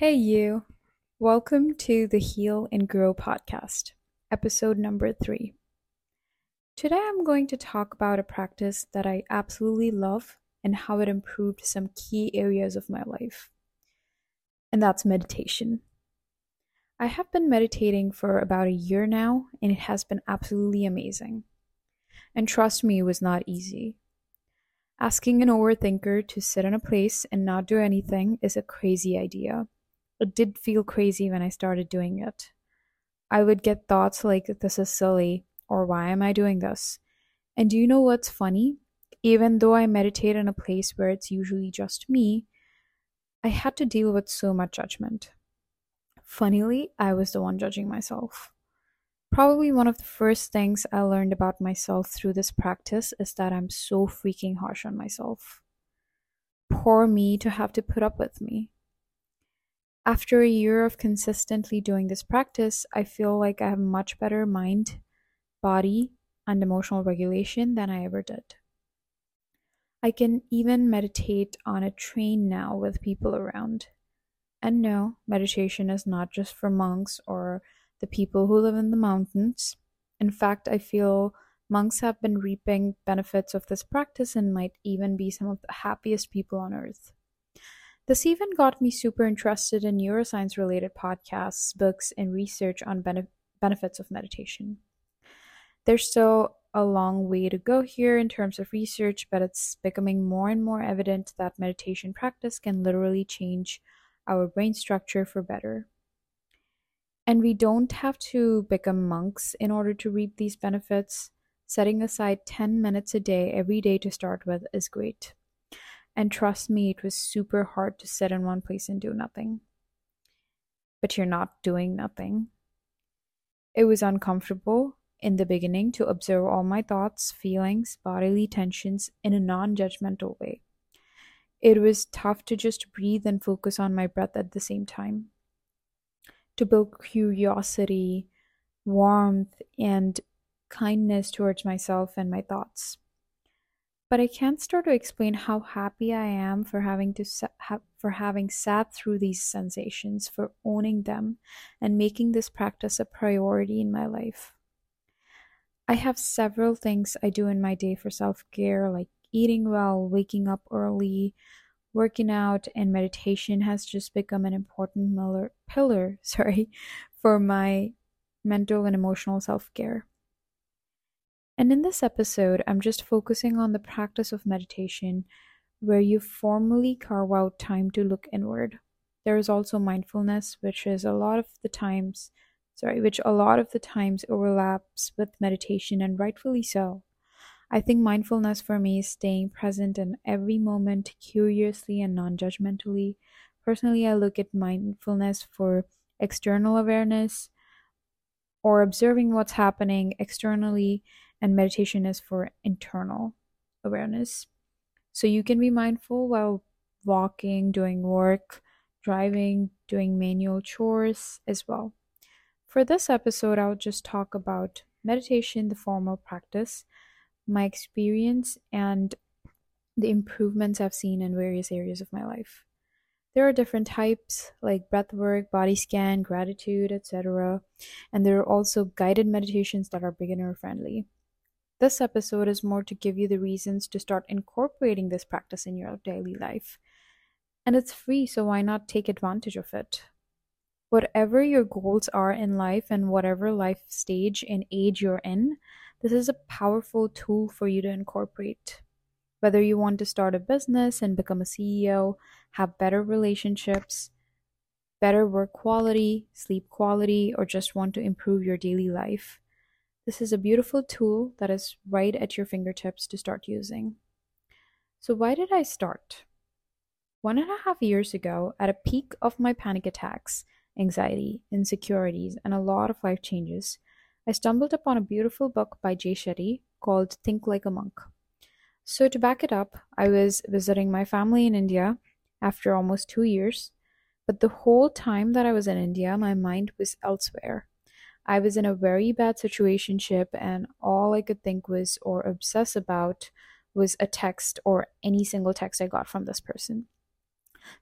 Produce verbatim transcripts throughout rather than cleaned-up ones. Hey you, welcome to the Heal and Grow podcast, episode number three. Today I'm going to talk about a practice that I absolutely love and how it improved some key areas of my life, and that's meditation. I have been meditating for about a year now, and it has been absolutely amazing. And trust me, it was not easy. Asking an overthinker to sit in a place and not do anything is a crazy idea. It did feel crazy when I started doing it. I would get thoughts like, this is silly, or why am I doing this? And do you know what's funny? Even though I meditate in a place where it's usually just me, I had to deal with so much judgment. Funnily, I was the one judging myself. Probably one of the first things I learned about myself through this practice is that I'm so freaking harsh on myself. Poor me to have to put up with me. After a year of consistently doing this practice, I feel like I have much better mind, body, and emotional regulation than I ever did. I can even meditate on a train now with people around. And no, meditation is not just for monks or the people who live in the mountains. In fact, I feel monks have been reaping benefits of this practice and might even be some of the happiest people on earth. This even got me super interested in neuroscience-related podcasts, books, and research on benef- benefits of meditation. There's still a long way to go here in terms of research, but it's becoming more and more evident that meditation practice can literally change our brain structure for better. And we don't have to become monks in order to reap these benefits. Setting aside ten minutes a day, every day to start with, is great. And trust me, it was super hard to sit in one place and do nothing. But you're not doing nothing. It was uncomfortable in the beginning to observe all my thoughts, feelings, bodily tensions in a non-judgmental way. It was tough to just breathe and focus on my breath at the same time. To build curiosity, warmth, and kindness towards myself and my thoughts. But I can't start to explain how happy I am for having to ha- for having sat through these sensations, for owning them, and making this practice a priority in my life. I have several things I do in my day for self-care, like eating well, waking up early, working out, and meditation has just become an important pillar, pillar sorry, for my mental and emotional self-care. And in this episode, I'm just focusing on the practice of meditation, where you formally carve out time to look inward. There is also mindfulness, which is a lot of the times, sorry, which a lot of the times overlaps with meditation, and rightfully so. I think mindfulness for me is staying present in every moment, curiously and non-judgmentally. Personally, I look at mindfulness for external awareness or observing what's happening externally, and meditation is for internal awareness. So you can be mindful while walking, doing work, driving, doing manual chores as well. For this episode, I'll just talk about meditation, the formal practice, my experience, and the improvements I've seen in various areas of my life. There are different types like breathwork, body scan, gratitude, et cetera. And there are also guided meditations that are beginner friendly. This episode is more to give you the reasons to start incorporating this practice in your daily life. And it's free, so why not take advantage of it? Whatever your goals are in life and whatever life stage and age you're in, this is a powerful tool for you to incorporate. Whether you want to start a business and become a C E O, have better relationships, better work quality, sleep quality, or just want to improve your daily life, this is a beautiful tool that is right at your fingertips to start using. So why did I start? One and a half years ago, at a peak of my panic attacks, anxiety, insecurities, and a lot of life changes, I stumbled upon a beautiful book by Jay Shetty called Think Like a Monk. So to back it up, I was visiting my family in India after almost two years, but the whole time that I was in India, my mind was elsewhere. I was in a very bad situationship, and all I could think was or obsess about was a text or any single text I got from this person.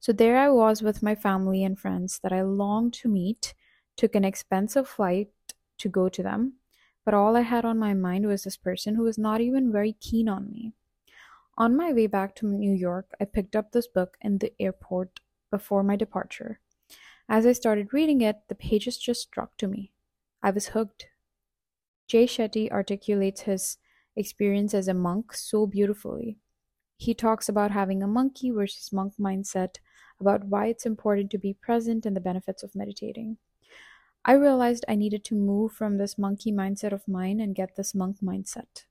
So there I was with my family and friends that I longed to meet, took an expensive flight to go to them, but all I had on my mind was this person who was not even very keen on me. On my way back to New York, I picked up this book in the airport before my departure. As I started reading it, the pages just struck to me. I was hooked. Jay Shetty articulates his experience as a monk so beautifully. He talks about having a monkey versus monk mindset, about why it's important to be present and the benefits of meditating. I realized I needed to move from this monkey mindset of mine and get this monk mindset.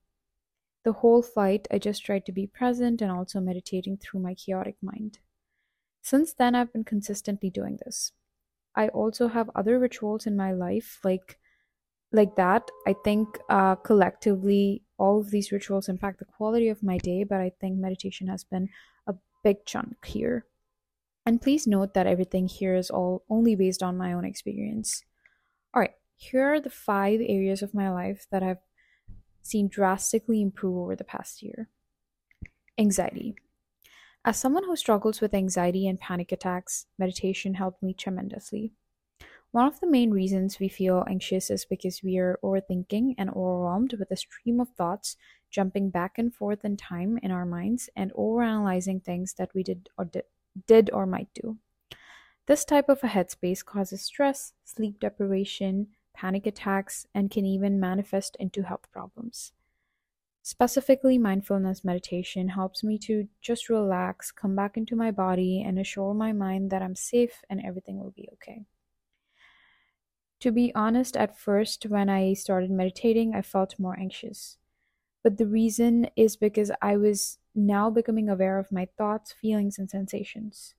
The whole flight, I just tried to be present and also meditating through my chaotic mind. Since then, I've been consistently doing this. I also have other rituals in my life like like that. I think uh, collectively, all of these rituals impact the quality of my day, but I think meditation has been a big chunk here. And please note that everything here is all only based on my own experience. All right, here are the five areas of my life that I've seen drastically improve over the past year. Anxiety. As someone who struggles with anxiety and panic attacks, meditation helped me tremendously. One of the main reasons we feel anxious is because we are overthinking and overwhelmed with a stream of thoughts jumping back and forth in time in our minds and overanalyzing things that we did or did, did or might do. This type of a headspace causes stress, sleep deprivation, panic attacks, and can even manifest into health problems. Specifically, mindfulness meditation helps me to just relax, come back into my body, and assure my mind that I'm safe and everything will be okay. To be honest, at first, when I started meditating, I felt more anxious. But the reason is because I was now becoming aware of my thoughts, feelings, and sensations.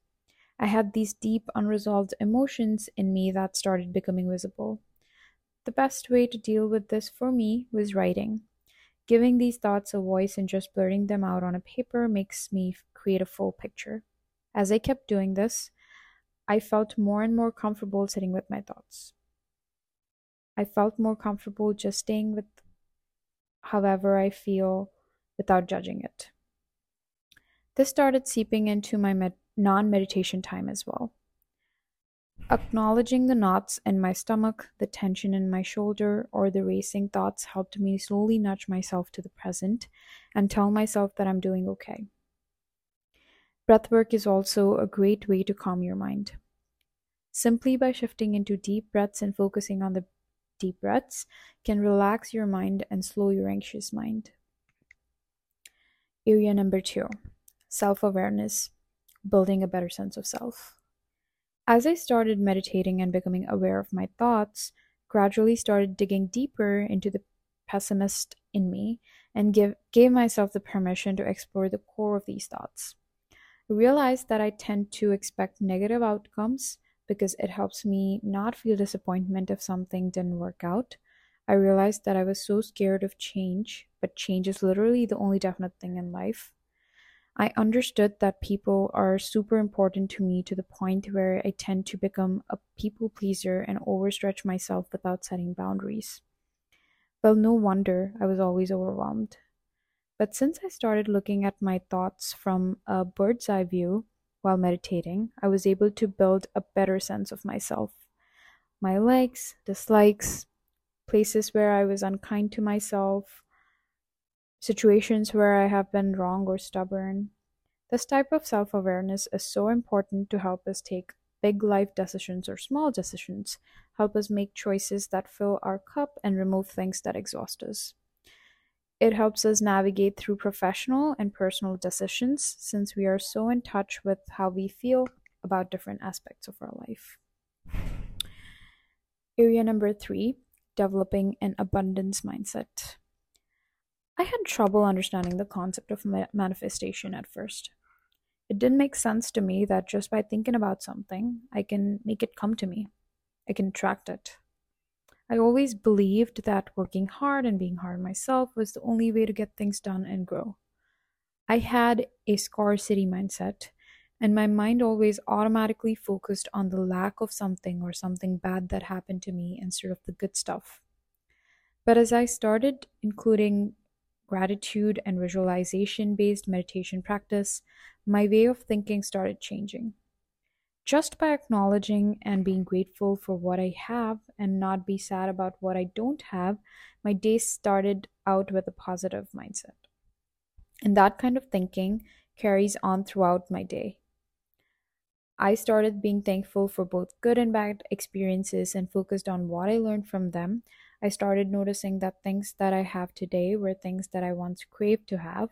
I had these deep, unresolved emotions in me that started becoming visible. The best way to deal with this for me was writing. Giving these thoughts a voice and just blurting them out on a paper makes me create a full picture. As I kept doing this, I felt more and more comfortable sitting with my thoughts. I felt more comfortable just staying with however I feel without judging it. This started seeping into my med- non-meditation time as well. Acknowledging the knots in my stomach, the tension in my shoulder, or the racing thoughts helped me slowly nudge myself to the present and tell myself that I'm doing okay. Breathwork is also a great way to calm your mind. Simply by shifting into deep breaths and focusing on the deep breaths can relax your mind and slow your anxious mind. Area number two, self-awareness, building a better sense of self. As I started meditating and becoming aware of my thoughts, gradually started digging deeper into the pessimist in me and give, gave myself the permission to explore the core of these thoughts. I realized that I tend to expect negative outcomes because it helps me not feel disappointment if something didn't work out. I realized that I was so scared of change, but change is literally the only definite thing in life. I understood that people are super important to me to the point where I tend to become a people pleaser and overstretch myself without setting boundaries. Well, no wonder I was always overwhelmed. But since I started looking at my thoughts from a bird's eye view, while meditating, I was able to build a better sense of myself. My likes, dislikes, places where I was unkind to myself, situations where I have been wrong or stubborn. This type of self-awareness is so important to help us take big life decisions or small decisions, help us make choices that fill our cup and remove things that exhaust us. It helps us navigate through professional and personal decisions since we are so in touch with how we feel about different aspects of our life. Area number three, developing an abundance mindset. I had trouble understanding the concept of ma- manifestation at first. It didn't make sense to me that just by thinking about something, I can make it come to me. I can attract it. I always believed that working hard and being hard myself was the only way to get things done and grow. I had a scarcity mindset, and my mind always automatically focused on the lack of something or something bad that happened to me instead of the good stuff. But as I started including gratitude, and visualization-based meditation practice, my way of thinking started changing. Just by acknowledging and being grateful for what I have and not be sad about what I don't have, my day started out with a positive mindset. And that kind of thinking carries on throughout my day. I started being thankful for both good and bad experiences and focused on what I learned from them. I started noticing that things that I have today were things that I once craved to have.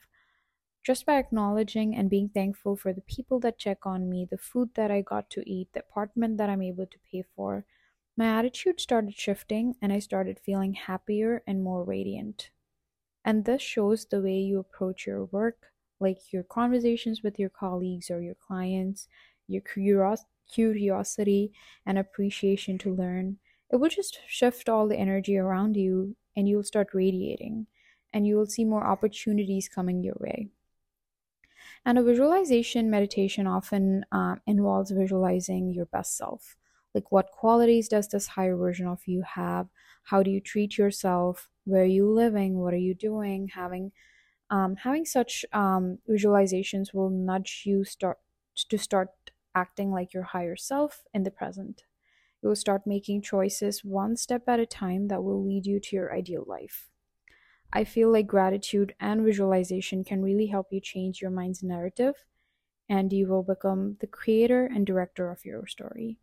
Just by acknowledging and being thankful for the people that check on me, the food that I got to eat, the apartment that I'm able to pay for, my attitude started shifting and I started feeling happier and more radiant. And this shows the way you approach your work, like your conversations with your colleagues or your clients, your curios- curiosity and appreciation to learn. It will just shift all the energy around you and you'll start radiating and you will see more opportunities coming your way. And a visualization meditation often uh, involves visualizing your best self. Like, what qualities does this higher version of you have? How do you treat yourself? Where are you living? What are you doing? Having um, having such um, visualizations will nudge you start to start acting like your higher self in the present. You will start making choices one step at a time that will lead you to your ideal life. I feel like gratitude and visualization can really help you change your mind's narrative, and you will become the creator and director of your story.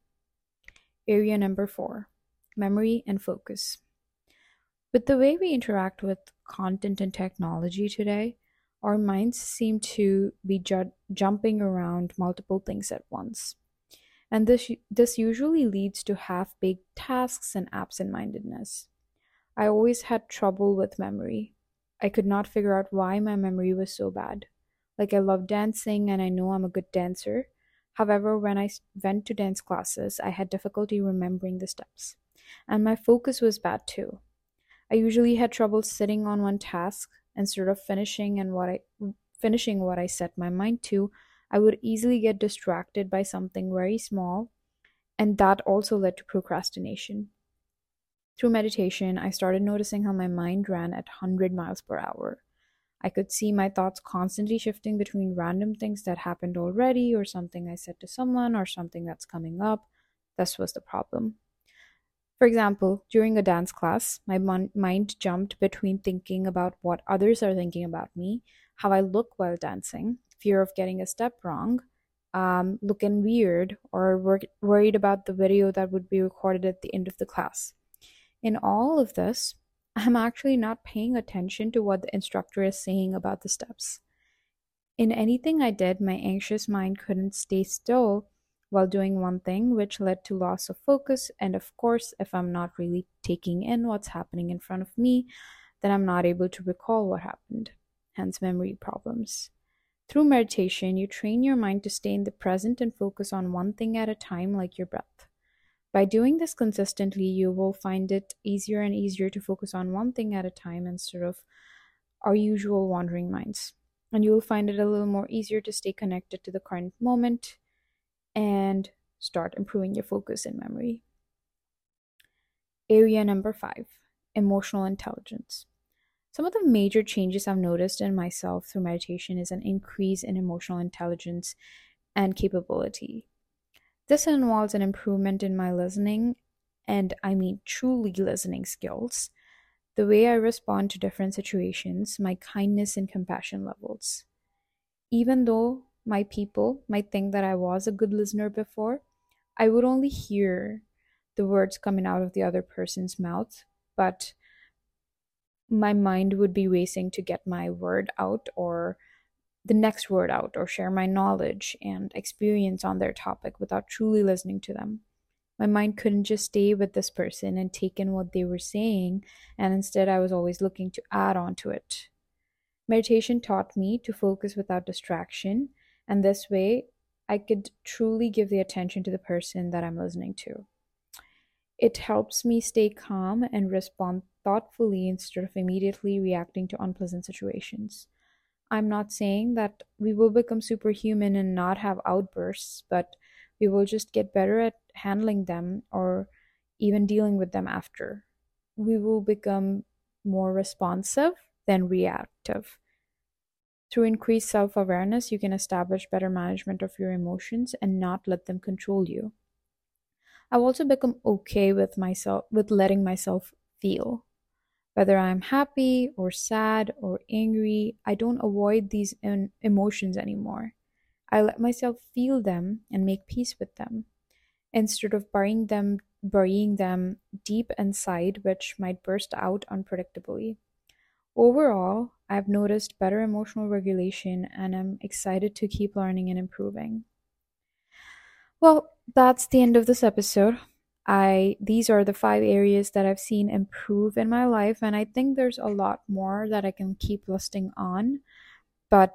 Area number four, memory and focus. With the way we interact with content and technology today, our minds seem to be ju- jumping around multiple things at once. And this, this usually leads to half-baked tasks and absent-mindedness. I always had trouble with memory. I could not figure out why my memory was so bad. Like, I love dancing and I know I'm a good dancer. However, when I went to dance classes, I had difficulty remembering the steps. And my focus was bad too. I usually had trouble sitting on one task and sort of finishing and what I finishing what I set my mind to. I would easily get distracted by something very small, and that also led to procrastination. Through meditation, I started noticing how my mind ran at one hundred miles per hour. I could see my thoughts constantly shifting between random things that happened already or something I said to someone or something that's coming up. This was the problem. For example, during a dance class, my mon- mind jumped between thinking about what others are thinking about me, how I look while dancing, fear of getting a step wrong, um, looking weird, or wor- worried about the video that would be recorded at the end of the class. In all of this, I'm actually not paying attention to what the instructor is saying about the steps. In anything I did, my anxious mind couldn't stay still while doing one thing, which led to loss of focus. And of course, if I'm not really taking in what's happening in front of me, then I'm not able to recall what happened, hence memory problems. Through meditation, you train your mind to stay in the present and focus on one thing at a time, like your breath. By doing this consistently, you will find it easier and easier to focus on one thing at a time instead of our usual wandering minds. And you will find it a little more easier to stay connected to the current moment and start improving your focus and memory. Area number five, emotional intelligence. Some of the major changes I've noticed in myself through meditation is an increase in emotional intelligence and capability. This involves an improvement in my listening, and I mean truly listening skills, the way I respond to different situations, my kindness and compassion levels. Even though my people might think that I was a good listener before, I would only hear the words coming out of the other person's mouth, but my mind would be racing to get my word out or the next word out or share my knowledge and experience on their topic without truly listening to them. My mind couldn't just stay with this person and take in what they were saying, and instead I was always looking to add on to it. Meditation taught me to focus without distraction, and this way I could truly give the attention to the person that I'm listening to. It helps me stay calm and respond thoughtfully instead of immediately reacting to unpleasant situations. I'm not saying that we will become superhuman and not have outbursts, but we will just get better at handling them or even dealing with them after. We will become more responsive than reactive. Through increased self-awareness, you can establish better management of your emotions and not let them control you. I've also become okay with myself, with letting myself feel. Whether I'm happy or sad or angry, I don't avoid these emotions anymore. I let myself feel them and make peace with them, instead of burying them, burying them deep inside, which might burst out unpredictably. Overall, I've noticed better emotional regulation, and I'm excited to keep learning and improving. Well, that's the end of this episode. I these are the five areas that I've seen improve in my life, and I think there's a lot more that I can keep listing on, but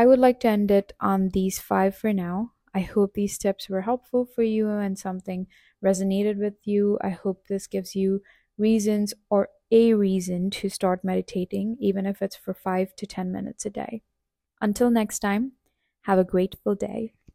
I would like to end it on these five for now. I hope these tips were helpful for you and something resonated with you. I hope this gives you reasons or a reason to start meditating, even if it's for five to ten minutes a day. Until next time, have a grateful day.